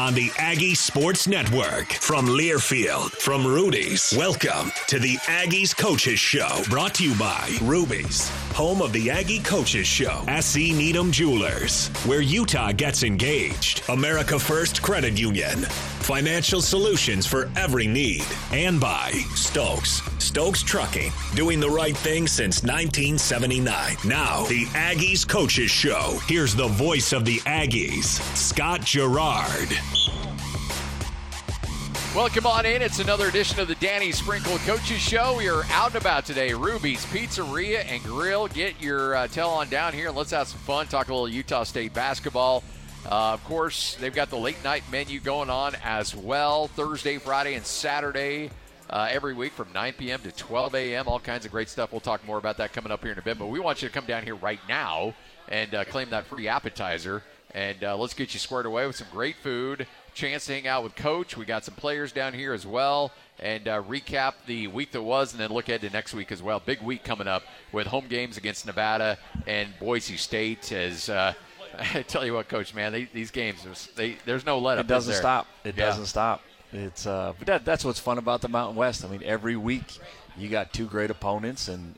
on the Aggie Sports Network. From Learfield, from Rudy's, welcome to the Aggies Coaches Show. Brought to you by Ruby's, home of the Aggie Coaches Show. S.E. Needham Jewelers, where Utah gets engaged. America First Credit Union, financial solutions for every need. And by Stokes Trucking, doing the right thing since 1979. Now, the Aggies Coaches Show. Here's the voice of the Aggies, Scott Girard. Welcome on in. It's another edition of the Danny Sprinkle Coaches Show. We are out and about today. Ruby's Pizzeria and Grill. Get your tail on down here and let's have some fun. Talk a little Utah State basketball. Of course, they've got the late night menu going on as well. Thursday, Friday, and Saturday every week from 9 p.m. to 12 a.m. All kinds of great stuff. We'll talk more about that coming up here in a bit. But we want you to come down here right now and claim that free appetizer. And let's get you squared away with some great food. Chance to hang out with Coach. We got some players down here as well. And recap the week that was and then look ahead to next week as well. Big week coming up with home games against Nevada and Boise State as I tell you what, Coach, man, these games, there's no let up. It doesn't stop. Doesn't stop. It's but that's what's fun about the Mountain West. I mean, every week you got two great opponents, and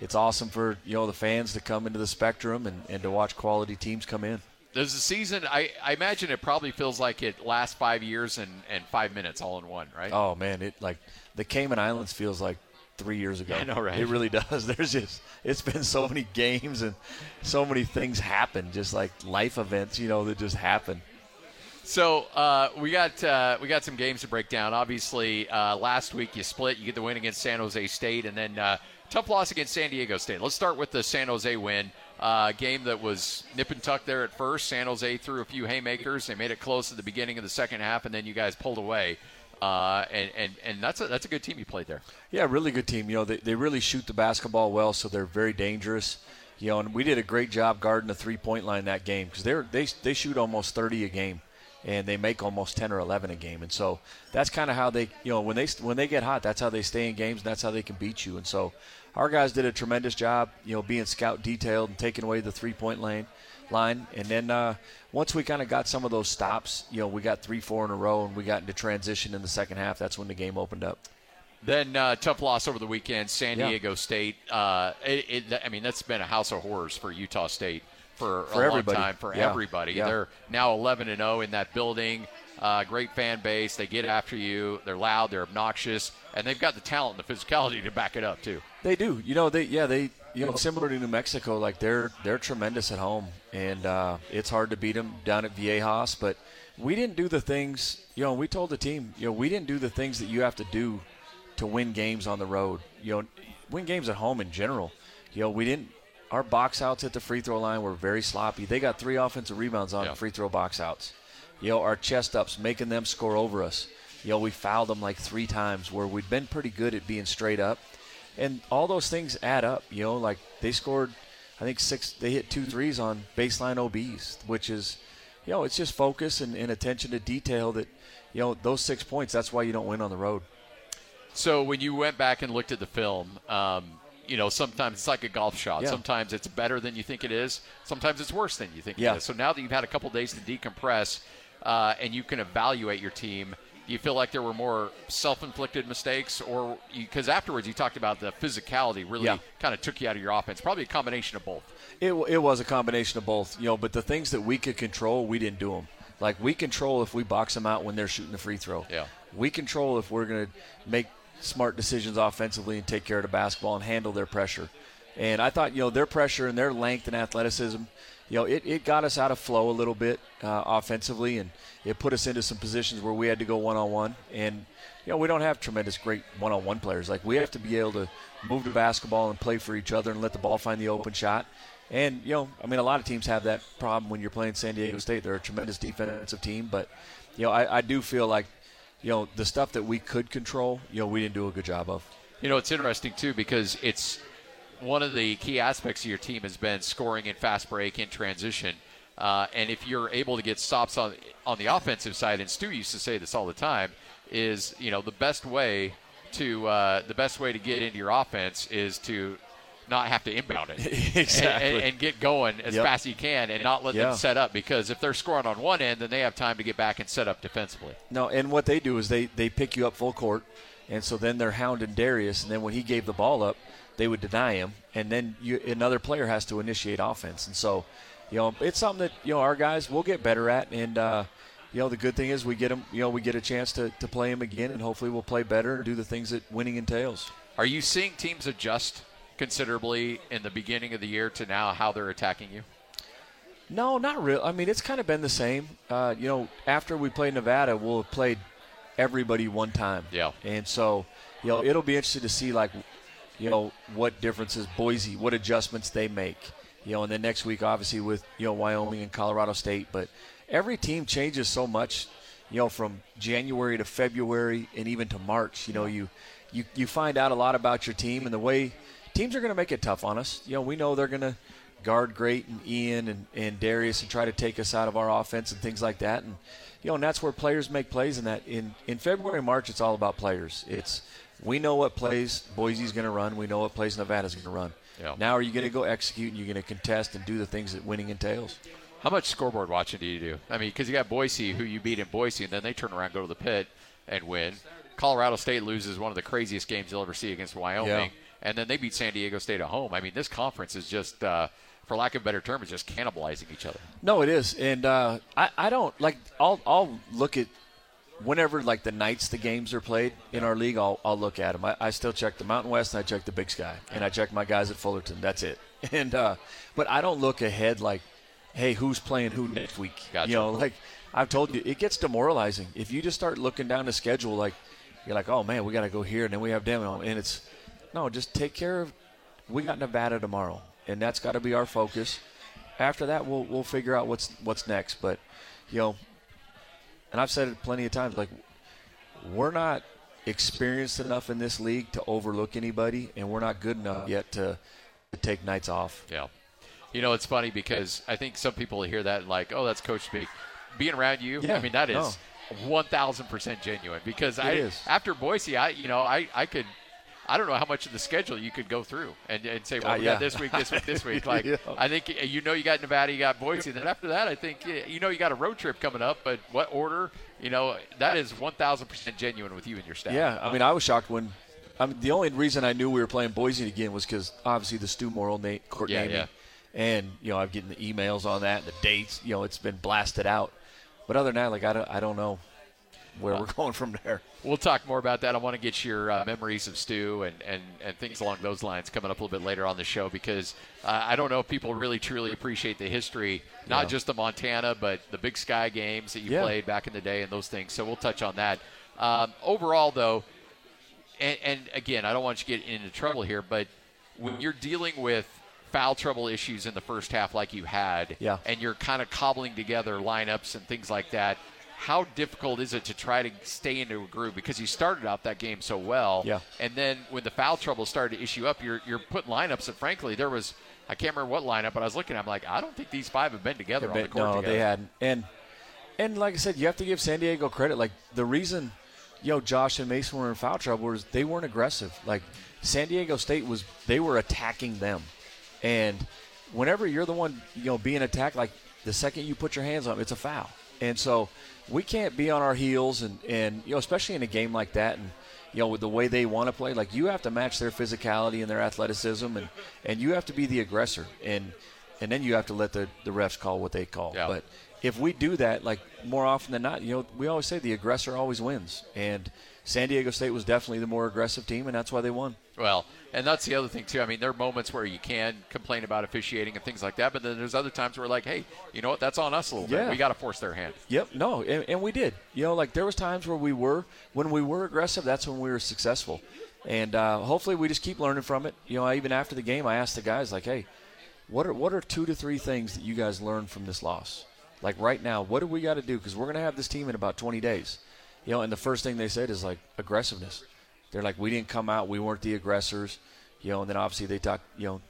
it's awesome for the fans to come into the Spectrum and to watch quality teams come in. There's a season, I imagine it probably feels like it lasts 5 years and 5 minutes all in one, right? Oh, man, it like the Cayman Islands feels like 3 years ago. I know, right? It really does. It's been so many games and so many things happen, just like life events, that just happen. So we got some games to break down. Obviously, last week you split. You get the win against San Jose State, and then tough loss against San Diego State. Let's start with the San Jose win. Game that was nip and tuck there at first. San Jose threw a few haymakers. They made it close at the beginning of the second half, and then you guys pulled away. And that's a good team you played there. Yeah, really good team. They really shoot the basketball well, so they're very dangerous. And we did a great job guarding the three-point line that game because they shoot almost 30 a game. And they make almost 10 or 11 a game. And so that's kind of how they, when they get hot, that's how they stay in games, and that's how they can beat you. And so our guys did a tremendous job, being scout detailed and taking away the three-point line. And then once we kind of got some of those stops, we got 3-4 in a row, and we got into transition in the second half. That's when the game opened up. Then tough loss over the weekend, San Diego State. That's been a house of horrors for Utah State. For a long time, for everybody. Yeah. They're now 11-0 in that building. Great fan base. They get after you. They're loud. They're obnoxious. And they've got the talent and the physicality to back it up, too. They do. Similar to New Mexico, like they're tremendous at home. And it's hard to beat them down at Viejas. But we didn't do the things, we told the team, we didn't do the things that you have to do to win games on the road. Win games at home in general. We didn't. Our box outs at the free throw line were very sloppy. They got 3 offensive rebounds on free throw box outs. Our chest ups, making them score over us. We fouled them like 3 times where we'd been pretty good at being straight up. And all those things add up, like they scored, I think 6, they hit 2 threes on baseline OBs, which is, it's just focus and attention to detail that, those 6 points, that's why you don't win on the road. So when you went back and looked at the film, sometimes it's like a golf shot. Yeah. Sometimes it's better than you think it is. Sometimes it's worse than you think it is. So now that you've had a couple days to decompress and you can evaluate your team, do you feel like there were more self-inflicted mistakes? Or because afterwards you talked about the physicality really kind of took you out of your offense. Probably a combination of both. It was a combination of both. But the things that we could control, we didn't do them. Like we control if we box them out when they're shooting the free throw. Yeah. We control if we're going to make – smart decisions offensively and take care of the basketball and handle their pressure. And I thought, their pressure and their length and athleticism, it got us out of flow a little bit offensively, and it put us into some positions where we had to go one-on-one. And, we don't have tremendous great one-on-one players. Like, we have to be able to move the basketball and play for each other and let the ball find the open shot. And, a lot of teams have that problem when you're playing San Diego State. They're a tremendous defensive team, but, I do feel like, the stuff that we could control, we didn't do a good job of. It's interesting, too, because it's one of the key aspects of your team has been scoring in fast break, in transition. And if you're able to get stops on the offensive side, and Stu used to say this all the time, is, the best way to get into your offense is to not have to inbound it. Exactly. And get going as fast as you can and not let them set up, because if they're scoring on one end, then they have time to get back and set up defensively. No, and what they do is they pick you up full court, and so then they're hounding Darius, and then when he gave the ball up, they would deny him, and then another player has to initiate offense. And so, it's something that, our guys will get better at, and the good thing is we get them, we get a chance to play them again, and hopefully we'll play better and do the things that winning entails. Are you seeing teams adjust considerably in the beginning of the year to now how they're attacking you? No, not really. I mean, it's kind of been the same. After we play Nevada, we'll have played everybody one time. Yeah. And so, it'll be interesting to see, what differences Boise, what adjustments they make. And then next week, obviously, with, Wyoming and Colorado State. But every team changes so much, from January to February and even to March. You find out a lot about your team, and the way teams are going to make it tough on us. We know they're going to guard great and Ian and Darius and try to take us out of our offense and things like that. And, and that's where players make plays. And that in February and March, it's all about players. We know what plays Boise's going to run. We know what plays Nevada's going to run. Yeah. Now are you going to go execute, and you're going to contest and do the things that winning entails? How much scoreboard watching do you do? I mean, because you got Boise, who you beat in Boise, and then they turn around, go to the pit, and win. Colorado State loses one of the craziest games you'll ever see against Wyoming, and then they beat San Diego State at home. I mean, this conference is just, for lack of a better term, is just cannibalizing each other. No, it is, and I don't like. I'll look at whenever the nights the games are played in our league. I'll look at them. I still check the Mountain West, and I check the Big Sky, and I check my guys at Fullerton. That's it. And but I don't look ahead hey, who's playing who next week? Gotcha. I've told you, it gets demoralizing if you just start looking down the schedule. You're like, oh, man, we got to go here, and then we have them. And it's, no, just take care of – we got Nevada tomorrow, and that's got to be our focus. After that, we'll figure out what's next. But, and I've said it plenty of times, we're not experienced enough in this league to overlook anybody, and we're not good enough yet to take nights off. Yeah. It's funny because I think some people hear that and oh, that's coach speak. Being around you, I mean, that is – 1,000% genuine, because after Boise, I could, I don't know how much of the schedule you could go through and say, well, we got this week. I think, you got Nevada, you got Boise. Then after that, I think, you got a road trip coming up, but what order, that is 1,000% genuine with you and your staff. Yeah. I mean, I was shocked when, the only reason I knew we were playing Boise again was because obviously the Stu Morrill court naming. Yeah. And, I'm getting the emails on that, the dates, it's been blasted out. But other than that, I don't know where we're going from there. We'll talk more about that. I want to get your memories of Stu and things along those lines coming up a little bit later on the show, because I don't know if people really truly appreciate the history, not just the Montana, but the Big Sky games that you played back in the day and those things. So we'll touch on that. Overall, though, and again, I don't want you to get into trouble here, but when you're dealing with foul trouble issues in the first half like you had, and you're kind of cobbling together lineups and things like that, how difficult is it to try to stay into a groove? Because you started out that game so well, and then when the foul trouble started to issue up, you're putting lineups, and frankly, there was, I can't remember what lineup, but I was looking, I'm like, I don't think these five have been together on the court together. No, they hadn't. And like I said, you have to give San Diego credit. The reason, Josh and Mason were in foul trouble was they weren't aggressive. San Diego State they were attacking them. And whenever you're the one, being attacked, the second you put your hands on it's a foul. And so we can't be on our heels and especially in a game like that and, with the way they want to play, you have to match their physicality and their athleticism and you have to be the aggressor. And then you have to let the refs call what they call. Yeah. But if we do that, more often than not, we always say the aggressor always wins. And San Diego State was definitely the more aggressive team, and that's why they won. Well, and that's the other thing, too. I mean, there are moments where you can complain about officiating and things like that, but then there's other times where, hey, you know what, that's on us a little bit. We got to force their hand. Yep, no, and we did. There was times where when we were aggressive, that's when we were successful. And hopefully we just keep learning from it. Even after the game, I asked the guys, hey, what are 2 to 3 things that you guys learned from this loss? Right now, what do we got to do? Because we're going to have this team in about 20 days. And the first thing they said is, aggressiveness. They're we didn't come out. We weren't the aggressors. And then obviously they talk,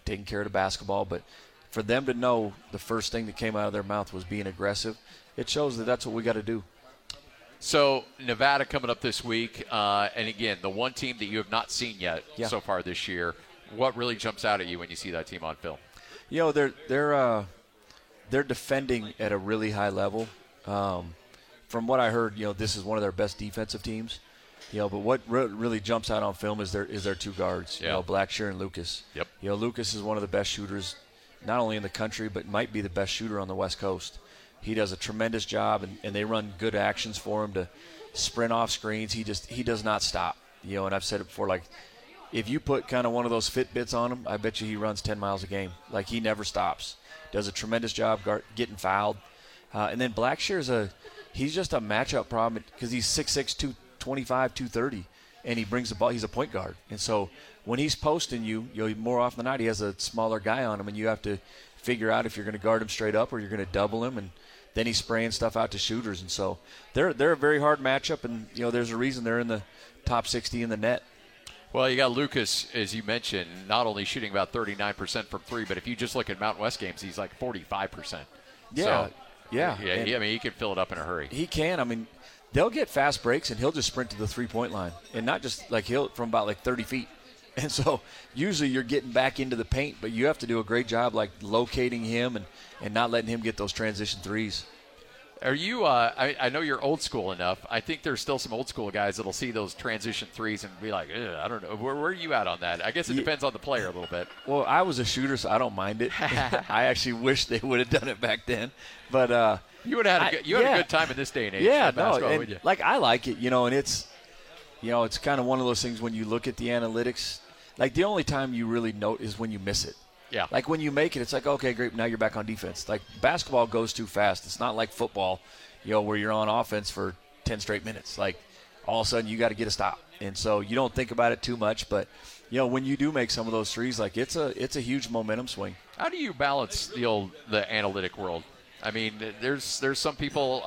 taking care of the basketball. But for them to know the first thing that came out of their mouth was being aggressive, it shows that that's what we got to do. So Nevada coming up this week. And, again, the one team that you have not seen yet so far this year. what really jumps out at you when you see that team on film? You know, they're defending at a really high level. From what I heard, you know, this is one of their best defensive teams. You know, but what really jumps out on film is their two guards, you know, Blackshear and Lucas. Yep. You know, Lucas is one of the best shooters, not only in the country, but might be the best shooter on the West Coast. He does a tremendous job, and they run good actions for him to sprint off screens. He does not stop. You know, and I've said it before, like, if you put kind of one of those Fitbits on him, I bet you he runs 10 miles a game. Like, he never stops. Does a tremendous job getting fouled. And then Blackshear's he's just a matchup problem because he's 6'6", 225, 230, and he brings the ball. He's a point guard. And so when he's posting you, you know, more often than not, he has a smaller guy on him, and you have to figure out if you're going to guard him straight up or you're going to double him, and then he's spraying stuff out to shooters. And so they're a very hard matchup, and, you know, there's a reason they're in the top 60 in the net. Well, you got Lucas, as you mentioned, not only shooting about 39% from three, but if you just look at Mountain West games, he's like 45%. Yeah, so, yeah. I mean, he can fill it up in a hurry. He can. I mean, they'll get fast breaks, and he'll just sprint to the three-point line, and not just like he'll from about like 30 feet. And so usually you're getting back into the paint, but you have to do a great job like locating him and not letting him get those transition threes. Are you I know you're old school enough. I think there's still some old school guys that'll see those transition threes and be like, I don't know. Where are you at on that? I guess it depends on the player a little bit. Well, I was a shooter, so I don't mind it. I actually wish they would have done it back then. But you would have had a good time in this day and age. Yeah, no, and you? Like, I like it, you know, and it's, you know, it's kind of one of those things when you look at the analytics, like the only time you really note is when you miss it. Yeah. Like when you make it, it's like, okay, great, now you're back on defense. Like basketball goes too fast. It's not like football, you know, where you're on offense for 10 straight minutes. Like all of a sudden you got to get a stop. And so you don't think about it too much. But, you know, when you do make some of those threes, like it's a huge momentum swing. How do you balance the analytic world? I mean, there's some people,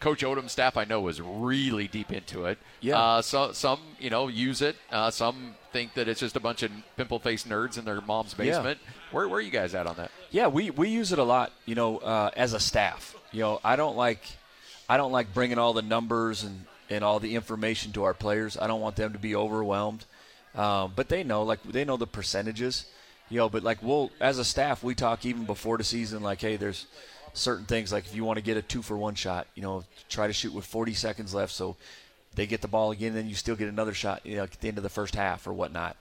Coach Odom's staff I know was really deep into it. Yeah. So some, you know, use it. Some think that it's just a bunch of pimple-faced nerds in their mom's basement. Yeah. Where are you guys at on that? Yeah, we use it a lot, you know, as a staff. You know, I don't like bringing all the numbers and all the information to our players. I don't want them to be overwhelmed. But they know the percentages. You know, but like we'll as a staff we talk even before the season like, hey, there's certain things like if you want to get a 2-for-1 shot, you know, try to shoot with 40 seconds left so they get the ball again and then you still get another shot, you know, at the end of the first half or whatnot.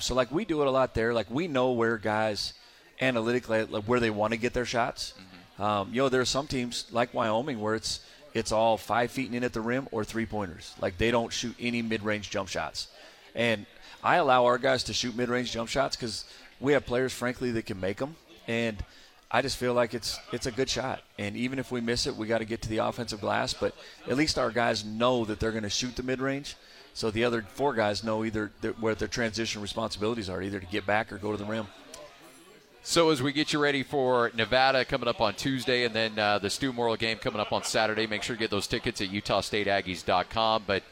So, like, we do it a lot there. Like, we know where guys analytically, like, where they want to get their shots. Mm-hmm. You know, there are some teams like Wyoming where it's all 5 feet and in at the rim or three-pointers. Like, they don't shoot any mid-range jump shots. And I allow our guys to shoot mid-range jump shots because we have players, frankly, that can make them. And I just feel like it's a good shot. And even if we miss it, we got to get to the offensive glass. But at least our guys know that they're going to shoot the mid-range. So the other four guys know either where their transition responsibilities are, either to get back or go to the rim. So as we get you ready for Nevada coming up on Tuesday and then the Stu Morrill game coming up on Saturday, make sure you get those tickets at utahstateaggies.com. But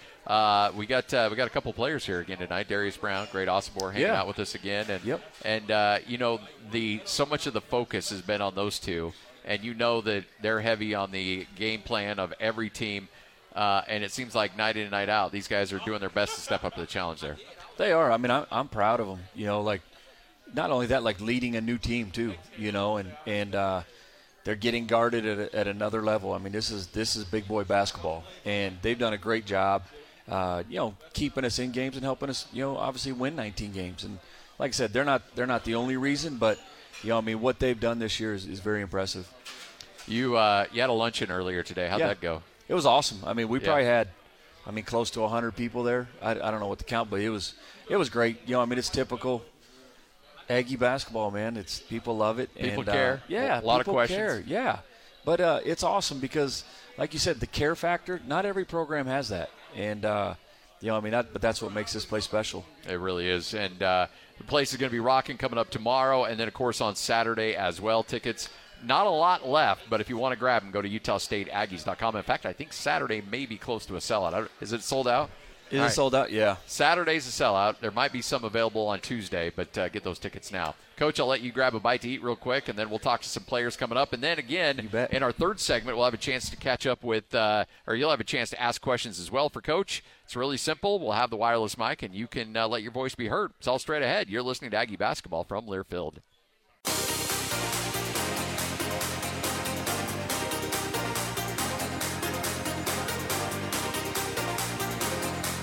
we got a couple players here again tonight. Darius Brown, Great Osobor, hanging out with us again, and you know, the so much of the focus has been on those two, and you know that they're heavy on the game plan of every team, and it seems like night in and night out, these guys are doing their best to step up to the challenge there. They are. I mean, I'm proud of them. You know, like not only that, like leading a new team too. You know, and they're getting guarded at another level. I mean, this is big boy basketball, and they've done a great job. You know, keeping us in games and helping us, you know, obviously win 19 games. And like I said, they're not the only reason, but, you know, I mean, what they've done this year is very impressive. You had a luncheon earlier today. How'd that go? It was awesome. I mean, we probably had, I mean, close to 100 people there. I don't know what to count, but it was great. You know, I mean, it's typical Aggie basketball, man. It's people love it. People and, care. Yeah. A lot of questions. Care. Yeah. But it's awesome because, like you said, the care factor, not every program has that. And, you know, I mean, but that's what makes this place special. It really is. And the place is going to be rocking coming up tomorrow and then, of course, on Saturday as well. Tickets, not a lot left, but if you want to grab them, go to utahstateaggies.com. In fact, I think Saturday may be close to a sellout. Is it sold out? Is it sold out? Yeah. Saturday's a sellout. There might be some available on Tuesday, but get those tickets now. Coach, I'll let you grab a bite to eat real quick, and then we'll talk to some players coming up. And then, again, in our third segment, we'll have a chance to catch up with or you'll have a chance to ask questions as well for Coach. It's really simple. We'll have the wireless mic, and you can let your voice be heard. It's all straight ahead. You're listening to Aggie Basketball from Learfield.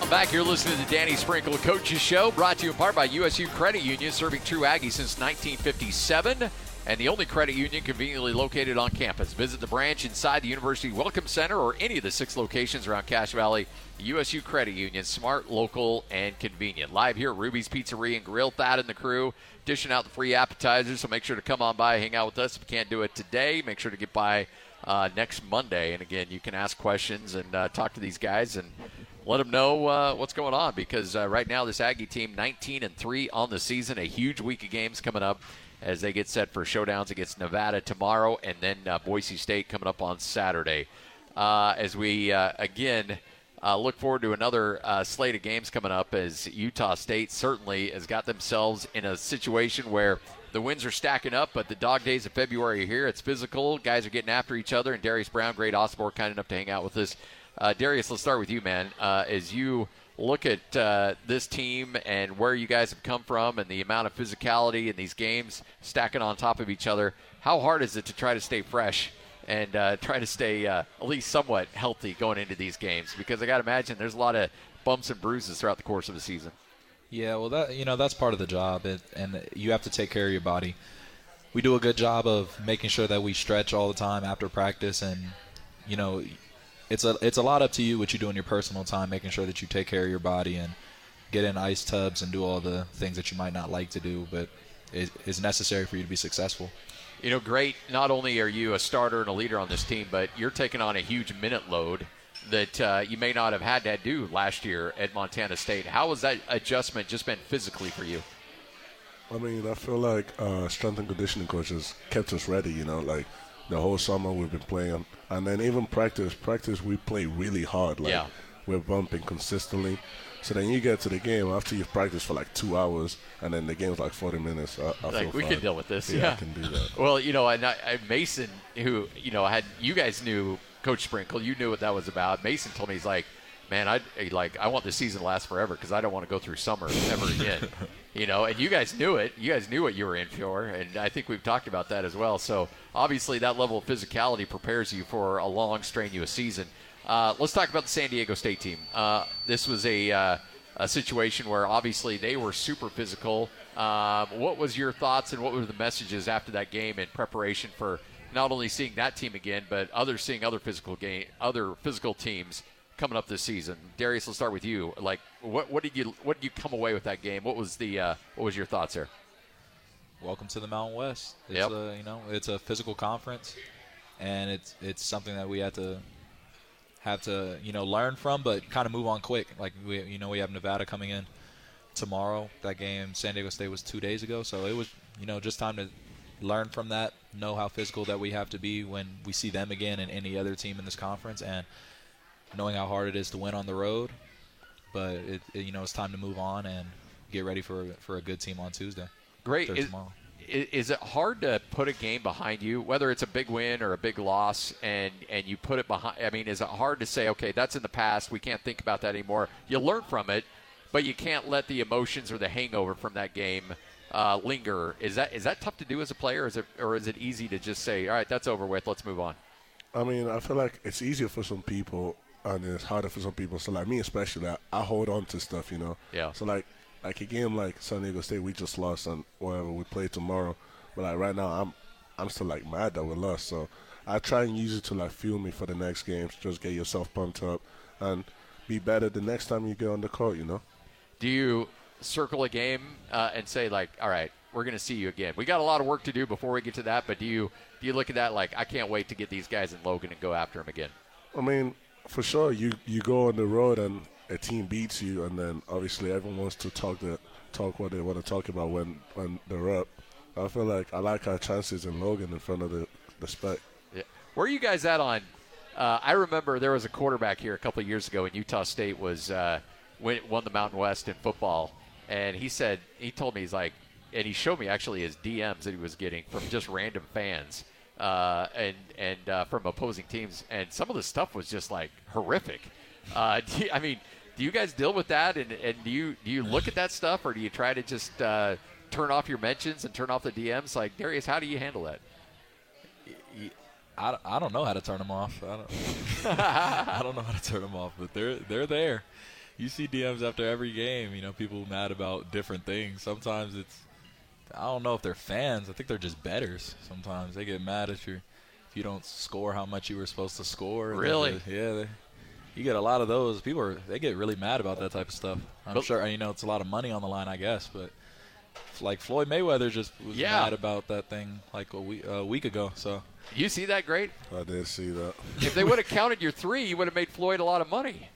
Back, you're listening to Danny Sprinkle, Coach's Show, brought to you in part by USU Credit Union, serving true Aggie since 1957, and the only credit union conveniently located on campus. Visit the branch inside the University Welcome Center or any of the 6 locations around Cache Valley. USU Credit Union, smart, local, and convenient. Live here at Ruby's Pizzeria and Grill, Thad and the crew dishing out the free appetizers, so make sure to come on by, hang out with us. If you can't do it today, make sure to get by next Monday. And, again, you can ask questions and talk to these guys and let them know what's going on, because right now this Aggie team 19-3 on the season. A huge week of games coming up as they get set for showdowns against Nevada tomorrow, and then Boise State coming up on Saturday. As we, again, look forward to another slate of games coming up, as Utah State certainly has got themselves in a situation where the wins are stacking up, but the dog days of February are here. It's physical. Guys are getting after each other, and Darius Brown, Great Osobor, kind enough to hang out with us. Darius, let's start with you, man. As you look at this team and where you guys have come from and the amount of physicality in these games stacking on top of each other, how hard is it to try to stay fresh and try to stay at least somewhat healthy going into these games? Because I got to imagine there's a lot of bumps and bruises throughout the course of the season. Yeah, well, that, you know, that's part of the job, and you have to take care of your body. We do a good job of making sure that we stretch all the time after practice, and, you know, it's a lot up to you what you do in your personal time, making sure that you take care of your body and get in ice tubs and do all the things that you might not like to do, but it's necessary for you to be successful. You know, Great, not only are you a starter and a leader on this team, but you're taking on a huge minute load that you may not have had to do last year at Montana State. How has that adjustment just been physically for you? I mean, I feel like strength and conditioning coaches kept us ready, you know, like the whole summer we've been playing. And then even practice we play really hard. Like, yeah. We're bumping consistently. So then you get to the game after you've practiced for like 2 hours, and then the game's like 40 minutes. I like, feel we fine. Can deal with this. Yeah, I can do that. Well, you know, and Mason, who, you know, had, you guys knew Coach Sprinkle. You knew what that was about. Mason told me, he's like, man, I want this season to last forever because I don't want to go through summer ever again. You know, and you guys knew it. You guys knew what you were in for, and I think we've talked about that as well. So, obviously, that level of physicality prepares you for a long, strenuous season. Let's talk about the San Diego State team. This was a situation where, obviously, they were super physical. What was your thoughts and what were the messages after that game in preparation for not only seeing that team again, but other physical teams coming up this season? Darius, let's start with you. Like, what did you come away with that game? What was the what was your thoughts there? Welcome to the Mountain West. It's it's a physical conference, and it's something that we have to learn from, but kind of move on quick. Like, we have Nevada coming in tomorrow. That game, San Diego State, was 2 days ago, so it was just time to learn from that. Know how physical that we have to be when we see them again and any other team in this conference, and knowing how hard it is to win on the road, but it's time to move on and get ready for a good team on Tuesday. Great. Is it hard to put a game behind you, whether it's a big win or a big loss, and you put it behind? I mean, is it hard to say, okay, that's in the past, we can't think about that anymore? You learn from it, but you can't let the emotions or the hangover from that game linger. Is that tough to do as a player, or is it easy to just say, all right, that's over with, let's move on? I mean, I feel like it's easier for some people, and it's harder for some people. So, like, me especially, I hold on to stuff, you know. Yeah. So, like a game like San Diego State, we just lost, and whatever, we play tomorrow. But, like, right now, I'm still, like, mad that we lost. So, I try and use it to, like, fuel me for the next game. Just get yourself pumped up and be better the next time you get on the court, you know. Do you circle a game and say, like, all right, we're going to see you again? We got a lot of work to do before we get to that, but do you look at that like, I can't wait to get these guys in Logan and go after them again? I mean, for sure, you go on the road and a team beats you, and then obviously everyone wants to talk what they want to talk about when they're up. I feel like I like our chances in Logan in front of the Spec. Yeah. Where are you guys at on? I remember there was a quarterback here a couple of years ago, and Utah State was won the Mountain West in football. And he said, he told me, he's like, and he showed me actually his DMs that he was getting from just random fans and from opposing teams. And some of the stuff was just like horrific. Do you guys deal with that? And do you look at that stuff, or do you try to just turn off your mentions and turn off the DMs? Like, Darius, how do you handle that? I don't know how to turn them off. I don't know how to turn them off, but they're there. You see DMs after every game. You know, people mad about different things. Sometimes I don't know if they're fans. I think they're just bettors. Sometimes they get mad if you don't score how much you were supposed to score. Really? You get a lot of those. They get really mad about that type of stuff. I'm sure, you know, it's a lot of money on the line, I guess. But, like, Floyd Mayweather just was mad about that thing, like, a week ago. So you see that, Great? I did see that. If they would have counted your three, you would have made Floyd a lot of money.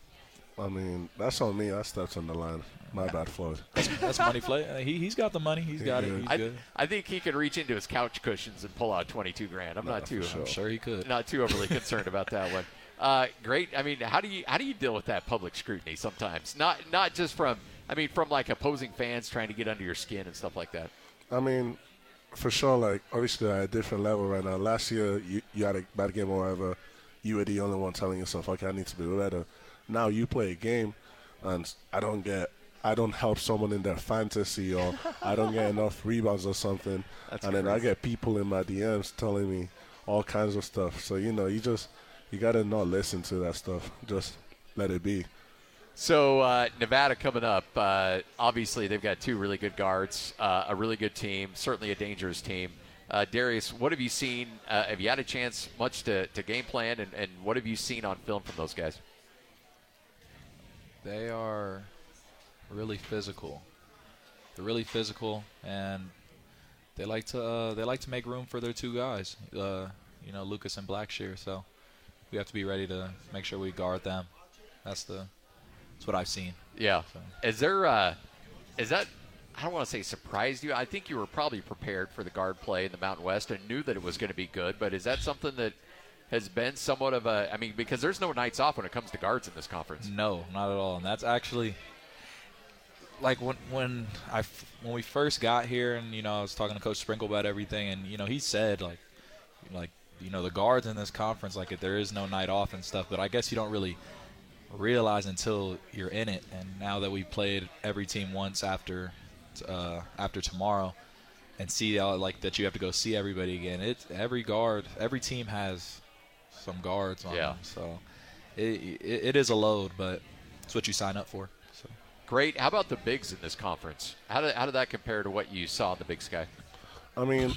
I mean, that's on me. I stepped on the line. My bad, Floyd. That's money, Floyd. He's got the money. He's got it. He's good. I think he could reach into his couch cushions and pull out $22,000. I'm sure he could. Not too overly concerned about that one. Great. I mean, how do you deal with that public scrutiny sometimes? Not just from like opposing fans trying to get under your skin and stuff like that. I mean, for sure, like, obviously at a different level right now. Last year, you had a bad game or whatever. You were the only one telling yourself, okay, I need to be better. Now you play a game, and I don't help someone in their fantasy, or I don't get enough rebounds or something. Then I get people in my DMs telling me all kinds of stuff. So, you know, you got to not listen to that stuff. Just let it be. So Nevada coming up, obviously they've got two really good guards, a really good team, certainly a dangerous team. Darius, what have you seen? Have you had a chance much to game plan, and what have you seen on film from those guys? They are really physical. They're really physical, and they like to make room for their two guys, you know, Lucas and Blackshear, so we have to be ready to make sure we guard them. That's what I've seen. Yeah. So. I don't want to say surprised you. I think you were probably prepared for the guard play in the Mountain West and knew that it was going to be good, but is that something that has been somewhat of a, I mean, because there's no nights off when it comes to guards in this conference. No, not at all. And that's actually, like, when we first got here, and, you know, I was talking to Coach Sprinkle about everything, and, you know, he said, like, you know, the guards in this conference, like, if there is no night off and stuff, but I guess you don't really realize until you're in it. And now that we played every team once after tomorrow, and see how, like, that you have to go see everybody again. Every team has some guards on them, so it is a load, but it's what you sign up for. So. Great. How about the bigs in this conference? How did that compare to what you saw in the Big Sky? I mean,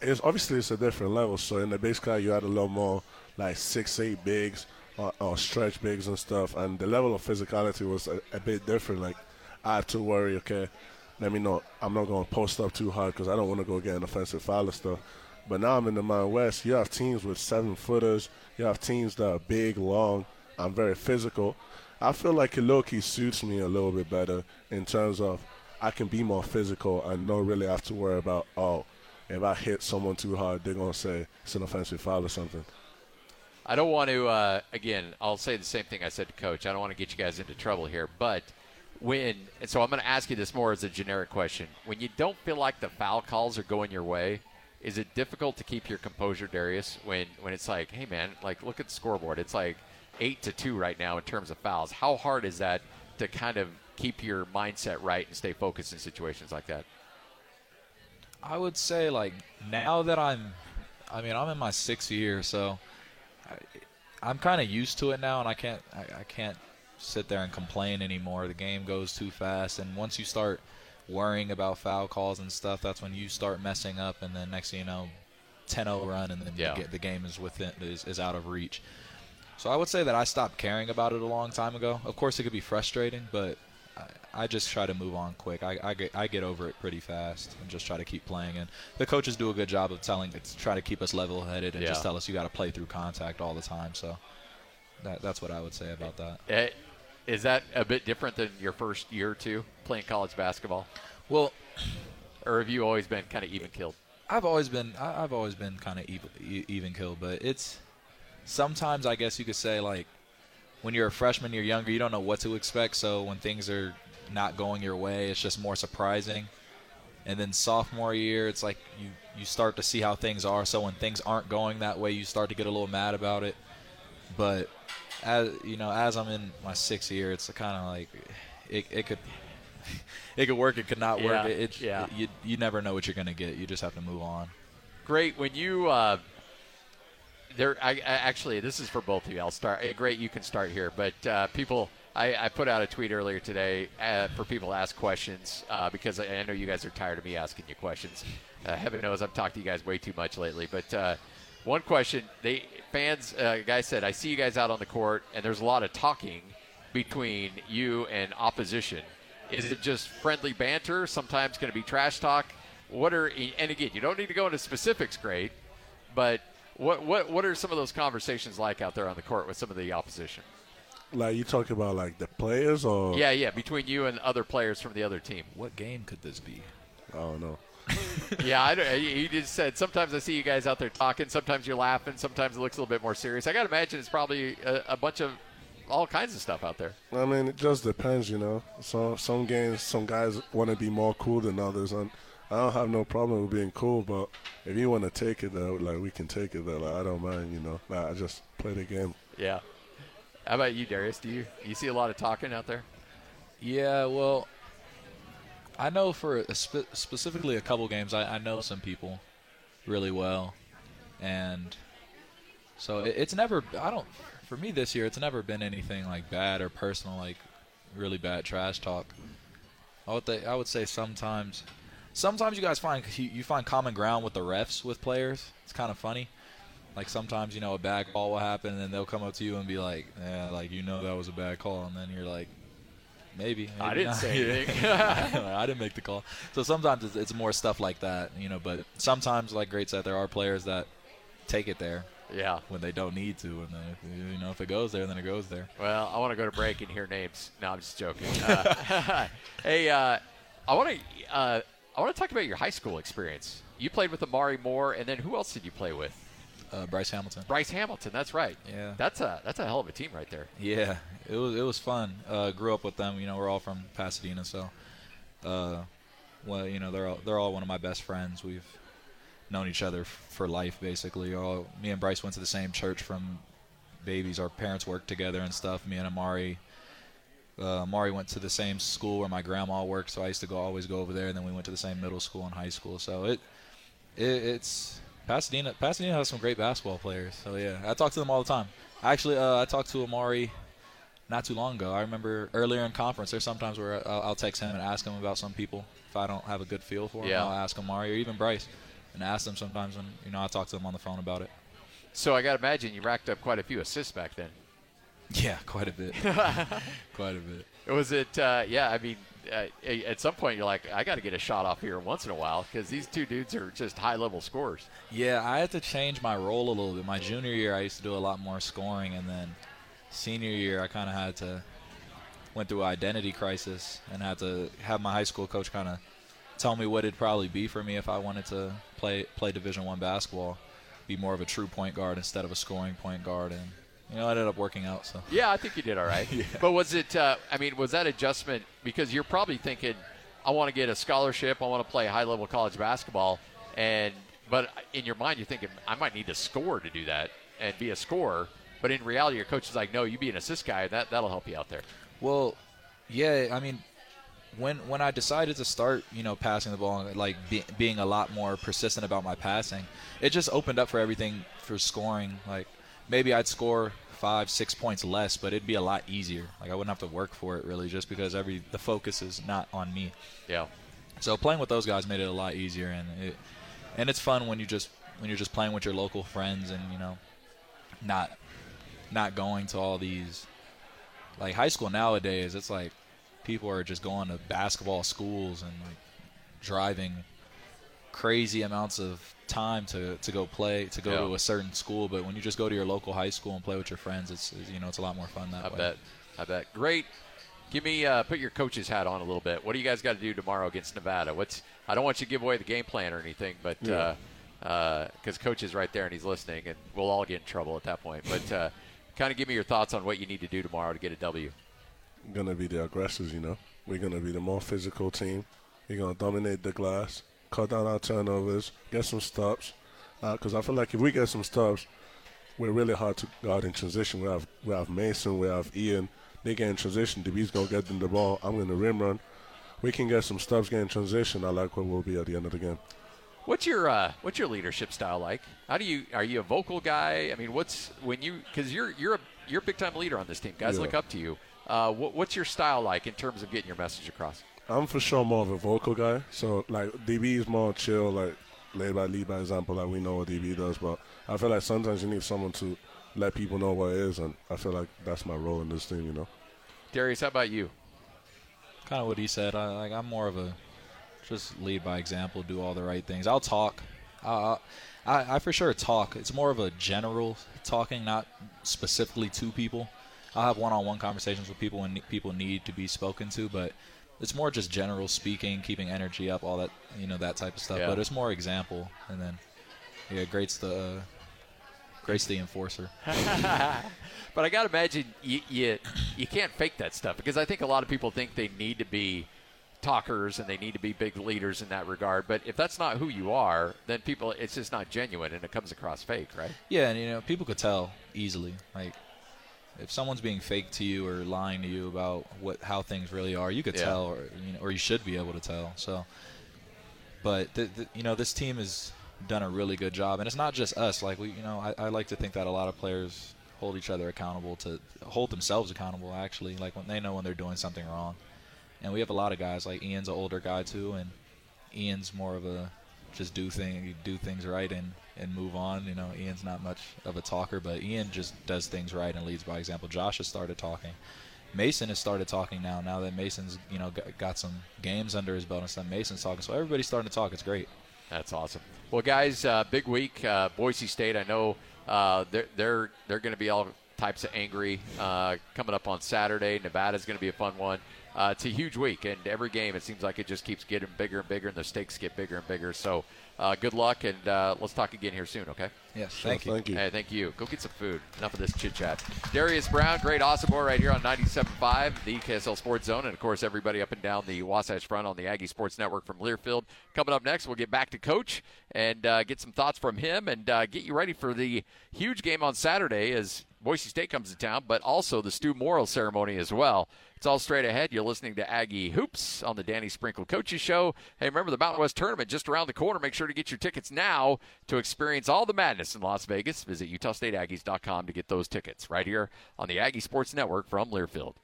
it's obviously a different level. So in the Big Sky, you had a lot more like 6'8" bigs or stretch bigs and stuff, and the level of physicality was a bit different. Like, I had to worry, okay, let me know I'm not going to post up too hard because I don't want to go get an offensive foul or stuff. But now I'm in the Mountain West. You have teams with 7-footers. You have teams that are big, long, and very physical. I feel like it low-key suits me a little bit better in terms of I can be more physical and not really have to worry about, oh, if I hit someone too hard, they're going to say it's an offensive foul or something. I don't want to, again, I'll say the same thing I said to Coach. I don't want to get you guys into trouble here, but – so I'm going to ask you this more as a generic question. When you don't feel like the foul calls are going your way, is it difficult to keep your composure, Darius, when it's like, hey, man, like, look at the scoreboard. It's like 8-2 right now in terms of fouls. How hard is that to kind of keep your mindset right and stay focused in situations like that? I would say, like, now that I'm in my 6th year, so I'm kind of used to it now, and I can't sit there and complain anymore. The game goes too fast, and once you start worrying about foul calls and stuff, that's when you start messing up, and then next thing you know, 10-0 run, and then the game is out of reach. So I would say that I stopped caring about it a long time ago. Of course, it could be frustrating, but I just try to move on quick. I get over it pretty fast and just try to keep playing. And the coaches do a good job of try to keep us level-headed and just tell us you got to play through contact all the time. So that's what I would say about that. Is that a bit different than your first year or two playing college basketball? Well, or have you always been kind of even-keeled? I've always been kind of even-keeled, but it's sometimes I guess you could say, like, when you're a freshman, you're younger, you don't know what to expect. So when things are not going your way, it's just more surprising. And then sophomore year, it's like you start to see how things are. So when things aren't going that way, you start to get a little mad about it. But as I'm in my sixth year, it's kind of like it could work, it could not work. You never know what you're gonna get. You just have to move on. Great, when you actually, this is for both of you. I'll start. Great, you can start here. But people, I put out a tweet earlier today for people to ask questions because I know you guys are tired of me asking you questions. Heaven knows I've talked to you guys way too much lately. But one question, a guy said, I see you guys out on the court, and there's a lot of talking between you and opposition. Is it just friendly banter? Sometimes going to be trash talk. And again, you don't need to go into specifics, Great, but what are some of those conversations like out there on the court with some of the opposition? Like, you talking about like the players or? Yeah, between you and other players from the other team. What game could this be? I don't know. Yeah, he just said, sometimes I see you guys out there talking, sometimes you're laughing, sometimes it looks a little bit more serious. I got to imagine it's probably a bunch of all kinds of stuff out there. I mean, it just depends, you know. So, some games, some guys want to be more cool than others, and I don't have no problem with being cool, but if you want to take it there, like, we can take it there. Like, I don't mind, you know. Like, I just play the game. Yeah. How about you, Darius? Do you see a lot of talking out there? Yeah, well, I know for specifically a couple games, I know some people really well. And so it's never – for me this year, it's never been anything like bad or personal, like really bad trash talk. I would say sometimes – sometimes you guys find common ground with the refs, with players. It's kind of funny. Like, sometimes, you know, a bad call will happen, and then they'll come up to you and be like, yeah, like, you know, that was a bad call. And then you're like, maybe I didn't say anything. I didn't make the call. So sometimes it's more stuff like that, you know. But sometimes, like Great said, there are players that take it there. Yeah. When they don't need to. And then, you know, if it goes there, then it goes there. Well, I want to go to break and hear names. No, I'm just joking. Hey, I want to talk about your high school experience. You played with Amari Moore, and then who else did you play with? Bryce Hamilton. Bryce Hamilton, that's right. Yeah, that's a hell of a team right there. Yeah, it was fun. Grew up with them. You know, we're all from Pasadena, so well, you know, they're all one of my best friends. We've known each other for life, basically. Me and Bryce went to the same church from babies. Our parents worked together and stuff. Me and Amari. Amari went to the same school where my grandma worked, so I used to always go over there. And then we went to the same middle school and high school. So it's Pasadena. Pasadena has some great basketball players. So yeah, I talk to them all the time. Actually, I talked to Amari not too long ago. I remember earlier in conference, there's sometimes where I'll text him and ask him about some people if I don't have a good feel for him. Yeah. I'll ask Amari or even Bryce and ask them sometimes when, you know, I talk to them on the phone about it. So I got to imagine you racked up quite a few assists back then. Yeah, quite a bit. Quite a bit. Was it, at some point you're like, I got to get a shot off here once in a while because these two dudes are just high-level scorers. Yeah, I had to change my role a little bit. My junior year I used to do a lot more scoring, and then senior year I kind of went through an identity crisis and had to have my high school coach kind of tell me what it'd probably be for me if I wanted to play Division I basketball, be more of a true point guard instead of a scoring point guard, and you know, I ended up working out. So yeah, I think you did all right. Yeah. But was it? Was that adjustment? Because you're probably thinking, I want to get a scholarship. I want to play high-level college basketball. But in your mind, you're thinking, I might need to score to do that and be a scorer. But in reality, your coach is like, no, you be an assist guy. That'll help you out there. Well, yeah. I mean, when I decided to start, you know, passing the ball and like being a lot more persistent about my passing, it just opened up for everything for scoring. Like, maybe I'd score 5-6 points less, but it'd be a lot easier. Like, I wouldn't have to work for it, really, just because the focus is not on me. Yeah. So playing with those guys made it a lot easier, and it's fun when you're just playing with your local friends and, you know, not going to all these, like, high school nowadays. It's like people are just going to basketball schools and like driving crazy amounts of time to go to a certain school. But when you just go to your local high school and play with your friends, it's a lot more fun that way. I bet. Great. Give me put your coach's hat on a little bit. What do you guys got to do tomorrow against Nevada? I don't want you to give away the game plan or anything, but because coach is right there and he's listening, and we'll all get in trouble at that point. But Kind of give me your thoughts on what you need to do tomorrow to get a W. I'm going to be the aggressors, you know. We're going to be the more physical team. We're going to dominate the glass, cut down our turnovers, get some stops. Because I feel like if we get some stops, we're really hard to guard in transition. We have Mason, we have Ian. They get in transition. DB's going to get them the ball. I'm going to rim run. We can get some stops, get in transition. I like where we'll be at the end of the game. What's your leadership style like? Are you a vocal guy? I mean, because you're a big time leader on this team. Guys look up to you. What's your style like in terms of getting your message across? I'm for sure more of a vocal guy. So like DB is more chill, like lead by example. Like we know what DB does, but I feel like sometimes you need someone to let people know what it is, and I feel like that's my role in this team. You know, Darius, how about you? Kind of what he said. I'm more of a just lead by example, do all the right things. I'll talk. I for sure talk. It's more of a general talking, not specifically to people. I'll have one-on-one conversations with people when people need to be spoken to, but it's more just general speaking, keeping energy up, all that, you know, that type of stuff. Yeah. But it's more example, and then Grace the enforcer. But I gotta imagine you can't fake that stuff, because I think a lot of people think they need to be talkers and they need to be big leaders in that regard, but if that's not who you are, then people, it's just not genuine and it comes across fake, right? Yeah, and you know, people could tell easily, like if someone's being fake to you or lying to you about how things really are, you could tell, or you know, or you should be able to tell. So, but you know, this team has done a really good job, and it's not just us. Like we, you know, I like to think that a lot of players hold each other accountable, to hold themselves accountable actually, like when they know when they're doing something wrong. And we have a lot of guys, like Ian's an older guy too, and Ian's more of a just do things right and move on. You know, Ian's not much of a talker, but Ian just does things right and leads by example. Josh has started talking. Mason has started talking now that Mason's, you know, got some games under his belt and stuff. Mason's talking, so everybody's starting to talk. It's great. That's awesome. Well, guys, big week. Boise State, I know they're going to be all types of angry coming up on Saturday. Nevada's going to be a fun one. It's a huge week, and every game it seems like it just keeps getting bigger and bigger, and the stakes get bigger and bigger. So good luck, and let's talk again here soon, okay? Yes, sure, thank you. Hey, thank you. Go get some food. Enough of this chit-chat. Darius Brown, Great Osobor right here on 97.5, the KSL Sports Zone, and, of course, everybody up and down the Wasatch Front on the Aggie Sports Network from Learfield. Coming up next, we'll get back to Coach and get some thoughts from him and get you ready for the huge game on Saturday as Boise State comes to town, but also the Stu Morrill ceremony as well. It's all straight ahead. You're listening to Aggie Hoops on the Danny Sprinkle Coaches Show. Hey, remember the Mountain West Tournament just around the corner. Make sure to get your tickets now to experience all the madness in Las Vegas. Visit UtahStateAggies.com to get those tickets right here on the Aggie Sports Network from Learfield.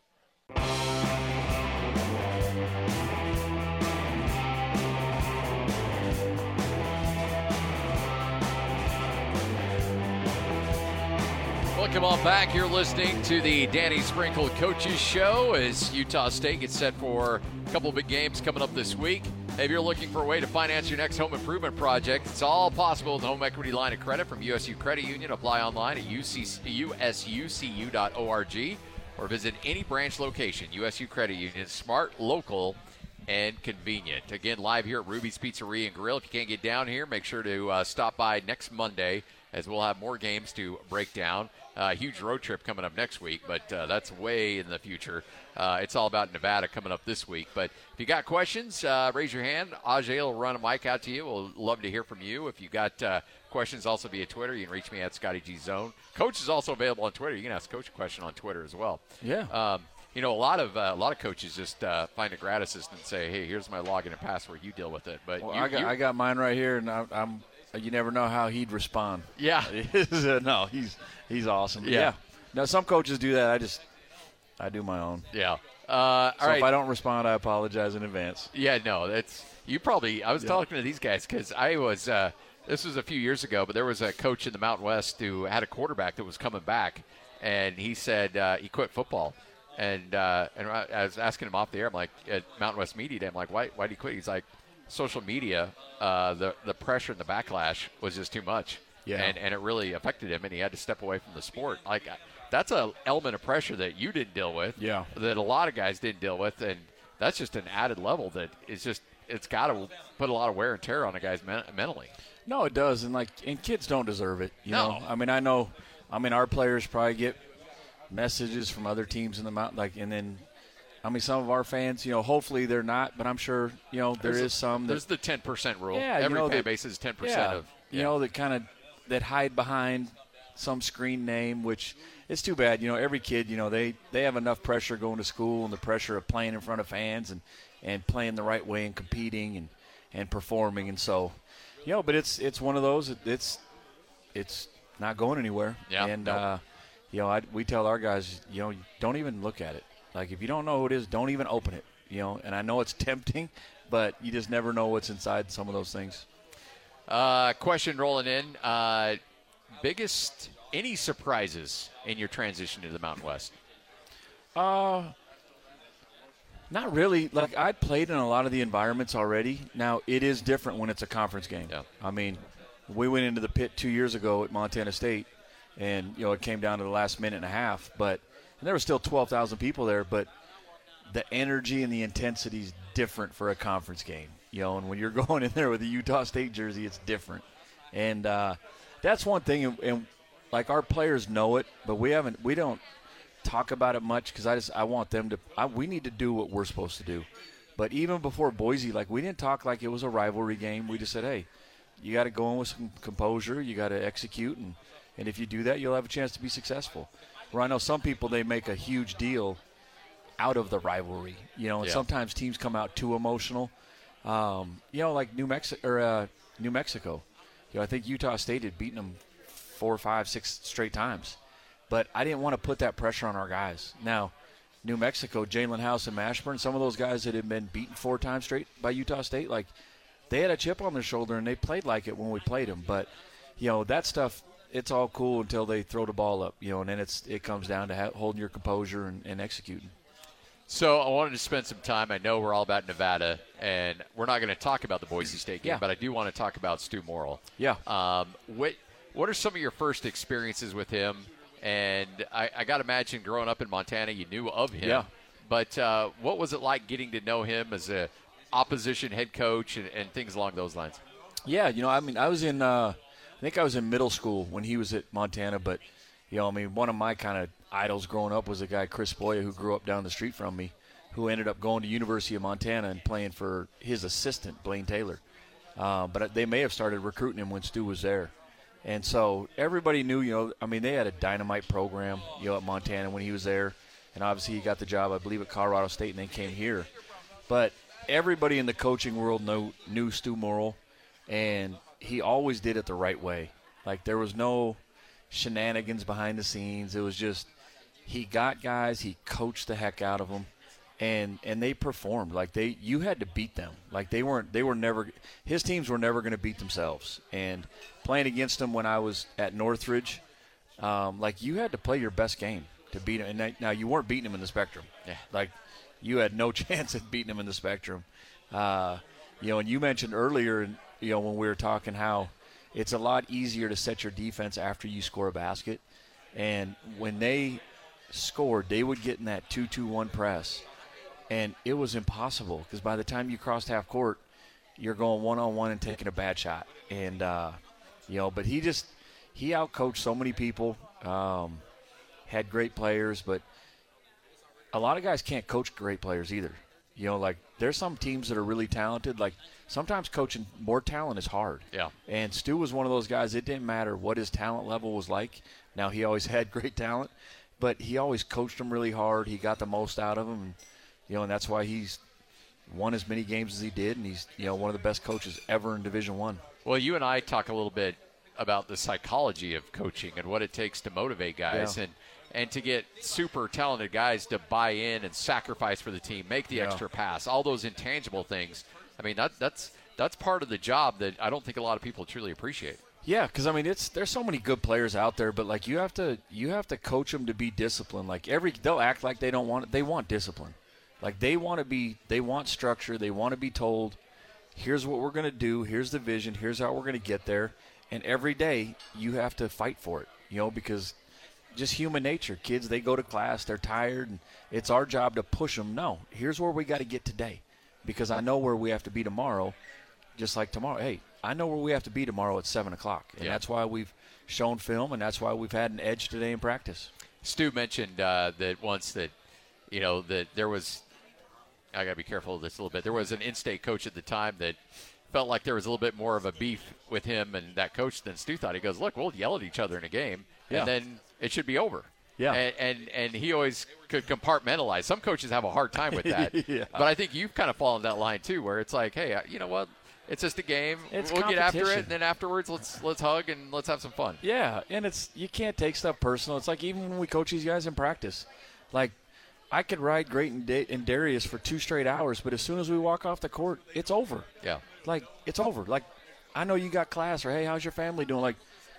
Welcome on back. You're listening to the Danny Sprinkle Coaches Show as Utah State gets set for a couple of big games coming up this week. If you're looking for a way to finance your next home improvement project, it's all possible with the Home Equity Line of Credit from USU Credit Union. Apply online at usucu.org or visit any branch location. USU Credit Union, smart, local, and convenient. Again, live here at Ruby's Pizzeria and Grill. If you can't get down here, make sure to stop by next Monday, as we'll have more games to break down. Huge road trip coming up next week, but that's way in the future. It's all about Nevada coming up this week. But if you got questions, raise your hand. Ajay will run a mic out to you. We'll love to hear from you. If you got questions, also via Twitter, you can reach me at ScottyGZone. Coach is also available on Twitter. You can ask Coach a question on Twitter as well. Yeah. You know, a lot of coaches just find a gratis and say, "Hey, here's my login and password. You deal with it." But I got mine right here, and I'm. You never know how he'd respond. Yeah. No, he's awesome. Yeah. Now, some coaches do that. I do my own. Yeah. So right. If I don't respond, I apologize in advance. Yeah, no, I was talking to these guys because this was a few years ago, but there was a coach in the Mountain West who had a quarterback that was coming back, and he said he quit football. And I was asking him off the air, I'm like, at Mountain West Media Day, I'm like, why did he quit? He's like, social media, the pressure and the backlash was just too much. Yeah. And it really affected him, and he had to step away from the sport. Like, that's an element of pressure that you didn't deal with, that a lot of guys didn't deal with, and that's just an added level that it's got to put a lot of wear and tear on a guy's mentally. No, it does, and kids don't deserve it. You know? I mean, our players probably get messages from other teams in the mountain, like, and then I mean, some of our fans, you know, hopefully they're not, but I'm sure, you know, there's some. There's the 10% rule. Yeah, every fan base is 10% of. Yeah. You know, that kind of that hide behind some screen name, which it's too bad. You know, every kid, you know, they have enough pressure going to school and the pressure of playing in front of fans and playing the right way and competing and performing. And so, you know, but it's one of those. It's not going anywhere. Yeah. And, you know, we tell our guys, you know, don't even look at it. Like, if you don't know who it is, don't even open it, you know. And I know it's tempting, but you just never know what's inside some of those things. Question rolling in. Biggest – any surprises in your transition to the Mountain West? Not really. Like, I played in a lot of the environments already. Now, it is different when it's a conference game. Yeah. I mean, we went into the pit 2 years ago at Montana State, and, you know, it came down to the last minute and a half, but – and there were still 12,000 people there, but the energy and the intensity is different for a conference game. You know, and when you're going in there with a Utah State jersey, it's different. And that's one thing, and like our players know it, but we don't talk about it much because I want them to – we need to do what we're supposed to do. But even before Boise, like, we didn't talk like it was a rivalry game. We just said, hey, you got to go in with some composure. You got to execute, and if you do that, you'll have a chance to be successful. Where I know some people, they make a huge deal out of the rivalry, you know, and sometimes teams come out too emotional. You know, like New Mexico. You know, I think Utah State had beaten them 4, 5, 6 straight times. But I didn't want to put that pressure on our guys. Now, New Mexico, Jalen House and Mashburn, some of those guys that had been beaten 4 times straight by Utah State, like, they had a chip on their shoulder and they played like it when we played them. But, you know, that stuff – it's all cool until they throw the ball up, you know, and then it comes down to holding your composure and executing. So I wanted to spend some time. I know we're all about Nevada, and we're not going to talk about the Boise State game, but I do want to talk about Stu Morrill. Yeah. What are some of your first experiences with him? And I got to imagine growing up in Montana, you knew of him. Yeah. But what was it like getting to know him as a opposition head coach and things along those lines? Yeah, you know, I mean, I think I was in middle school when he was at Montana, but, you know, I mean, one of my kind of idols growing up was a guy, Chris Boya, who grew up down the street from me, who ended up going to University of Montana and playing for his assistant, Blaine Taylor. But they may have started recruiting him when Stu was there. And so everybody knew, you know, I mean, they had a dynamite program, you know, at Montana when he was there. And obviously he got the job, I believe, at Colorado State and then came here. But everybody in the coaching world knew Stu Morrill, and he always did it the right way. Like, there was no shenanigans behind the scenes. It was just he got guys, he coached the heck out of them, and they performed. Like, you had to beat them. Like, his teams were never going to beat themselves. And playing against them when I was at Northridge, like, you had to play your best game to beat them. And now you weren't beating them in the Spectrum. Yeah. Like, you had no chance at beating them in the Spectrum. You know, and you mentioned earlier – you know, when we were talking how it's a lot easier to set your defense after you score a basket. And when they scored, they would get in that 2-2-1 press. And it was impossible because by the time you crossed half court, you're going one-on-one and taking a bad shot. And, you know, but he outcoached so many people, had great players. But a lot of guys can't coach great players either. You know, like, there's some teams that are really talented. Like, sometimes coaching more talent is hard. Yeah. And Stu was one of those guys. It didn't matter what his talent level was like. Now, he always had great talent, but he always coached them really hard. He got the most out of them. And, you know, and that's why he's won as many games as he did. And he's, you know, one of the best coaches ever in Division I. Well, you and I talk a little bit about the psychology of coaching and what it takes to motivate guys. Yeah. And to get super talented guys to buy in and sacrifice for the team, make the extra pass, all those intangible things. I mean, that's part of the job that I don't think a lot of people truly appreciate. Yeah, because I mean, there's so many good players out there, but like you have to coach them to be disciplined. Like they'll act like they don't want it. They want discipline. Like they want structure. They want to be told, here's what we're going to do. Here's the vision. Here's how we're going to get there. And every day you have to fight for it. You know, because just human nature. Kids, they go to class, they're tired, and it's our job to push them. No, here's where we got to get today because I know where we have to be tomorrow, just like tomorrow. Hey, I know where we have to be tomorrow at 7 o'clock, and that's why we've shown film, and that's why we've had an edge today in practice. Stu mentioned that once that, you know, that there was – I got to be careful of this a little bit. There was an in-state coach at the time that felt like there was a little bit more of a beef with him and that coach than Stu thought. He goes, look, we'll yell at each other in a game, and then it should be over. Yeah, and he always could compartmentalize. Some coaches have a hard time with that. But I think you've kind of fallen that line too, where it's like, hey, you know what? It's just a game. It's we'll get after it, and then afterwards, let's hug and let's have some fun. Yeah, and it's you can't take stuff personal. It's like even when we coach these guys in practice, like I could ride Great and Darius for 2 straight hours, but as soon as we walk off the court, it's over. Yeah, like it's over. Like I know you got class, or hey, how's your family doing? Like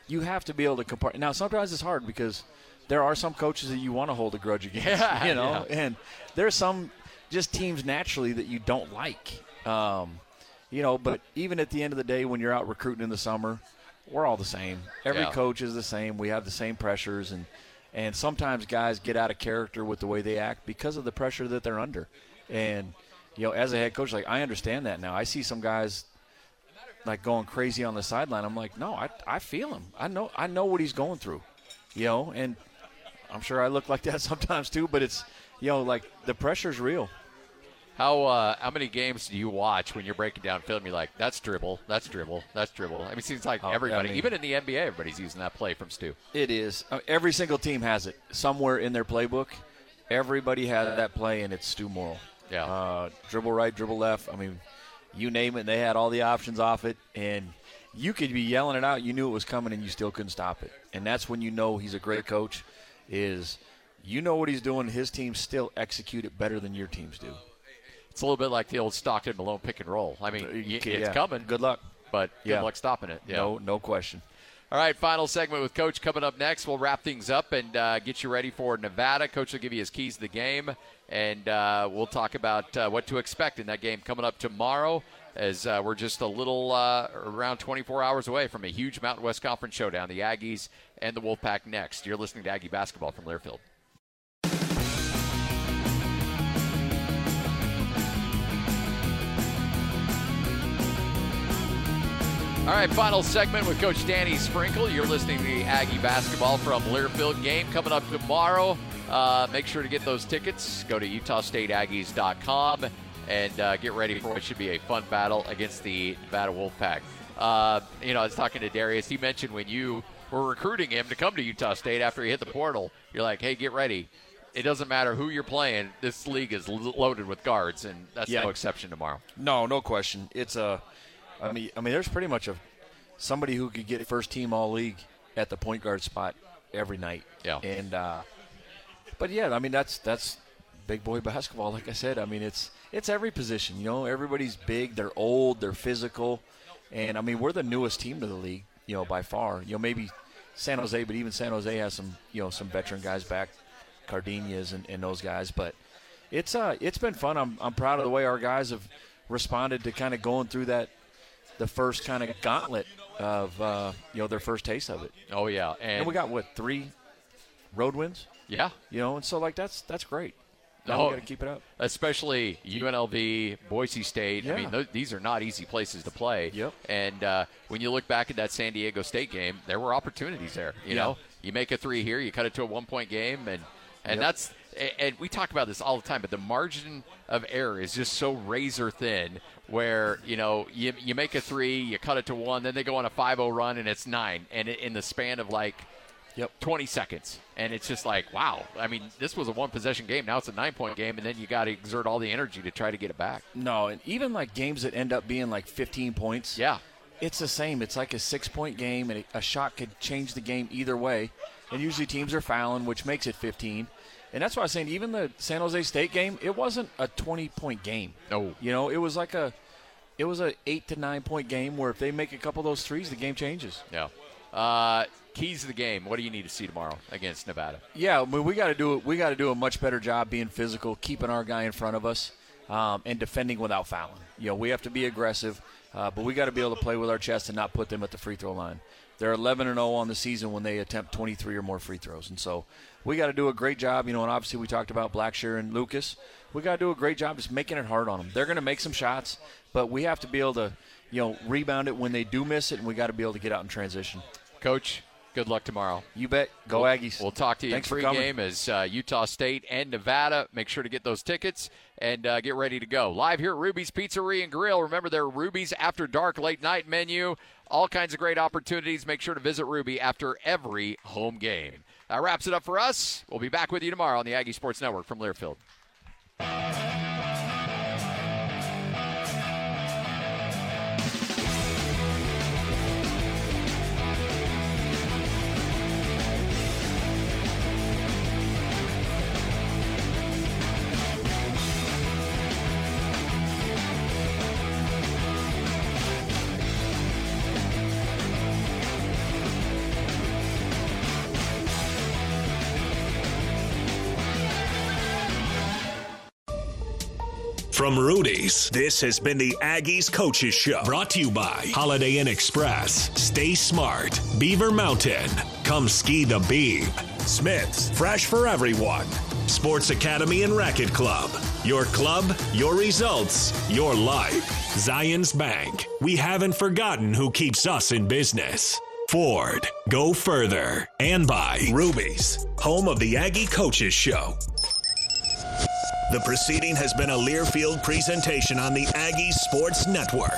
you have to be able to compartmentalize. Now sometimes it's hard because there are some coaches that you want to hold a grudge against, you know, and there's some just teams naturally that you don't like. You know, but even at the end of the day, when you're out recruiting in the summer, we're all the same. Every coach is the same. We have the same pressures, and sometimes guys get out of character with the way they act because of the pressure that they're under. And, you know, as a head coach, like, I understand that now. I see some guys, like, going crazy on the sideline. I'm like, no, I feel him. I know what he's going through, you know, and I'm sure I look like that sometimes too, but it's, you know, like, the pressure's real. How many games do you watch when you're breaking down film? You're like, that's dribble, that's dribble, that's dribble. I mean, it seems like everybody, even in the NBA, everybody's using that play from Stu. It is. Every single team has it somewhere in their playbook. Everybody has that play, and it's Stu Morrill. Yeah. Dribble right, dribble left. I mean, you name it, and they had all the options off it. And you could be yelling it out. You knew it was coming, and you still couldn't stop it. And that's when you know he's a great coach is you know what he's doing. His team still execute it better than your teams do. It's a little bit like the old Stockton Malone pick and roll. I mean, it's coming. Good luck. But good luck stopping it. Yeah. No question. All right, final segment with Coach coming up next. We'll wrap things up and get you ready for Nevada. Coach will give you his keys to the game, and we'll talk about what to expect in that game coming up tomorrow as we're just a little around 24 hours away from a huge Mountain West Conference showdown, the Aggies and the Wolfpack next. You're listening to Aggie Basketball from Learfield. All right, final segment with Coach Danny Sprinkle. You're listening to the Aggie Basketball from Learfield game coming up tomorrow. Make sure to get those tickets. Go to utahstateaggies.com and get ready for what should be a fun battle against the Nevada Wolfpack. You know, I was talking to Darius. He mentioned when you were recruiting him to come to Utah State after he hit the portal, you're like, hey, get ready. It doesn't matter who you're playing. This league is loaded with guards, and that's no exception tomorrow. No question. It's a – I mean, there's pretty much somebody who could get first team all league at the point guard spot every night. Yeah. And but yeah, I mean that's big boy basketball. Like I said, I mean it's every position. You know, everybody's big. They're old. They're physical. And I mean, we're the newest team to the league. You know, by far. You know, maybe San Jose, but even San Jose has some veteran guys back, Cardenas and those guys. But it's been fun. I'm proud of the way our guys have responded to kind of going through that. The first kind of gauntlet of, their first taste of it. Oh, yeah. And we got, 3 road wins? Yeah. You know, and so, like, that's great. Now we got to keep it up. Especially UNLV, Boise State. Yeah. I mean, these are not easy places to play. Yep. And when you look back at that San Diego State game, there were opportunities there. You know, you make a 3 here, you cut it to a one-point game, and that's – and we talk about this all the time, but the margin of error is just so razor thin where, you know, you make a 3, you cut it to 1, then they go on a 5-0 run, and it's 9, and in the span of, 20 seconds. And it's just like, wow. I mean, this was a one-possession game. Now it's a 9-point game, and then you got to exert all the energy to try to get it back. No, and even, games that end up being, 15 points. Yeah. It's the same. It's like a 6-point game, and a shot could change the game either way. And usually teams are fouling, which makes it 15. And that's why I was saying even the San Jose State game, it wasn't a 20-point game. No. You know, it was an 8 to 9-point game where if they make a couple of those threes, the game changes. Yeah. Keys to the game. What do you need to see tomorrow against Nevada? Yeah, I mean, we got to do a much better job being physical, keeping our guy in front of us, and defending without fouling. You know, we have to be aggressive, but we got to be able to play with our chest and not put them at the free throw line. They're 11-0 on the season when they attempt 23 or more free throws. And so we got to do a great job. You know, and obviously we talked about Blackshear and Lucas. We got to do a great job just making it hard on them. They're going to make some shots, but we have to be able to, rebound it when they do miss it, and we got to be able to get out in transition. Coach, Good luck tomorrow. You bet. Go Aggies. We'll talk to you Thanks in pregame as Utah State and Nevada. Make sure to get those tickets and get ready to go. Live here at Ruby's Pizzeria and Grill. Remember their Ruby's After Dark late night menu. All kinds of great opportunities. Make sure to visit Ruby after every home game. That wraps it up for us. We'll be back with you tomorrow on the Aggie Sports Network from Learfield. From Rudy's, this has been the Aggies Coaches Show. Brought to you by Holiday Inn Express, Stay Smart, Beaver Mountain, Come Ski the Beam, Smith's, Fresh for Everyone, Sports Academy and Racquet Club, your results, your life. Zions Bank, we haven't forgotten who keeps us in business. Ford, go further. And by Ruby's, home of the Aggie Coaches Show. The proceeding has been a Learfield presentation on the Aggie Sports Network.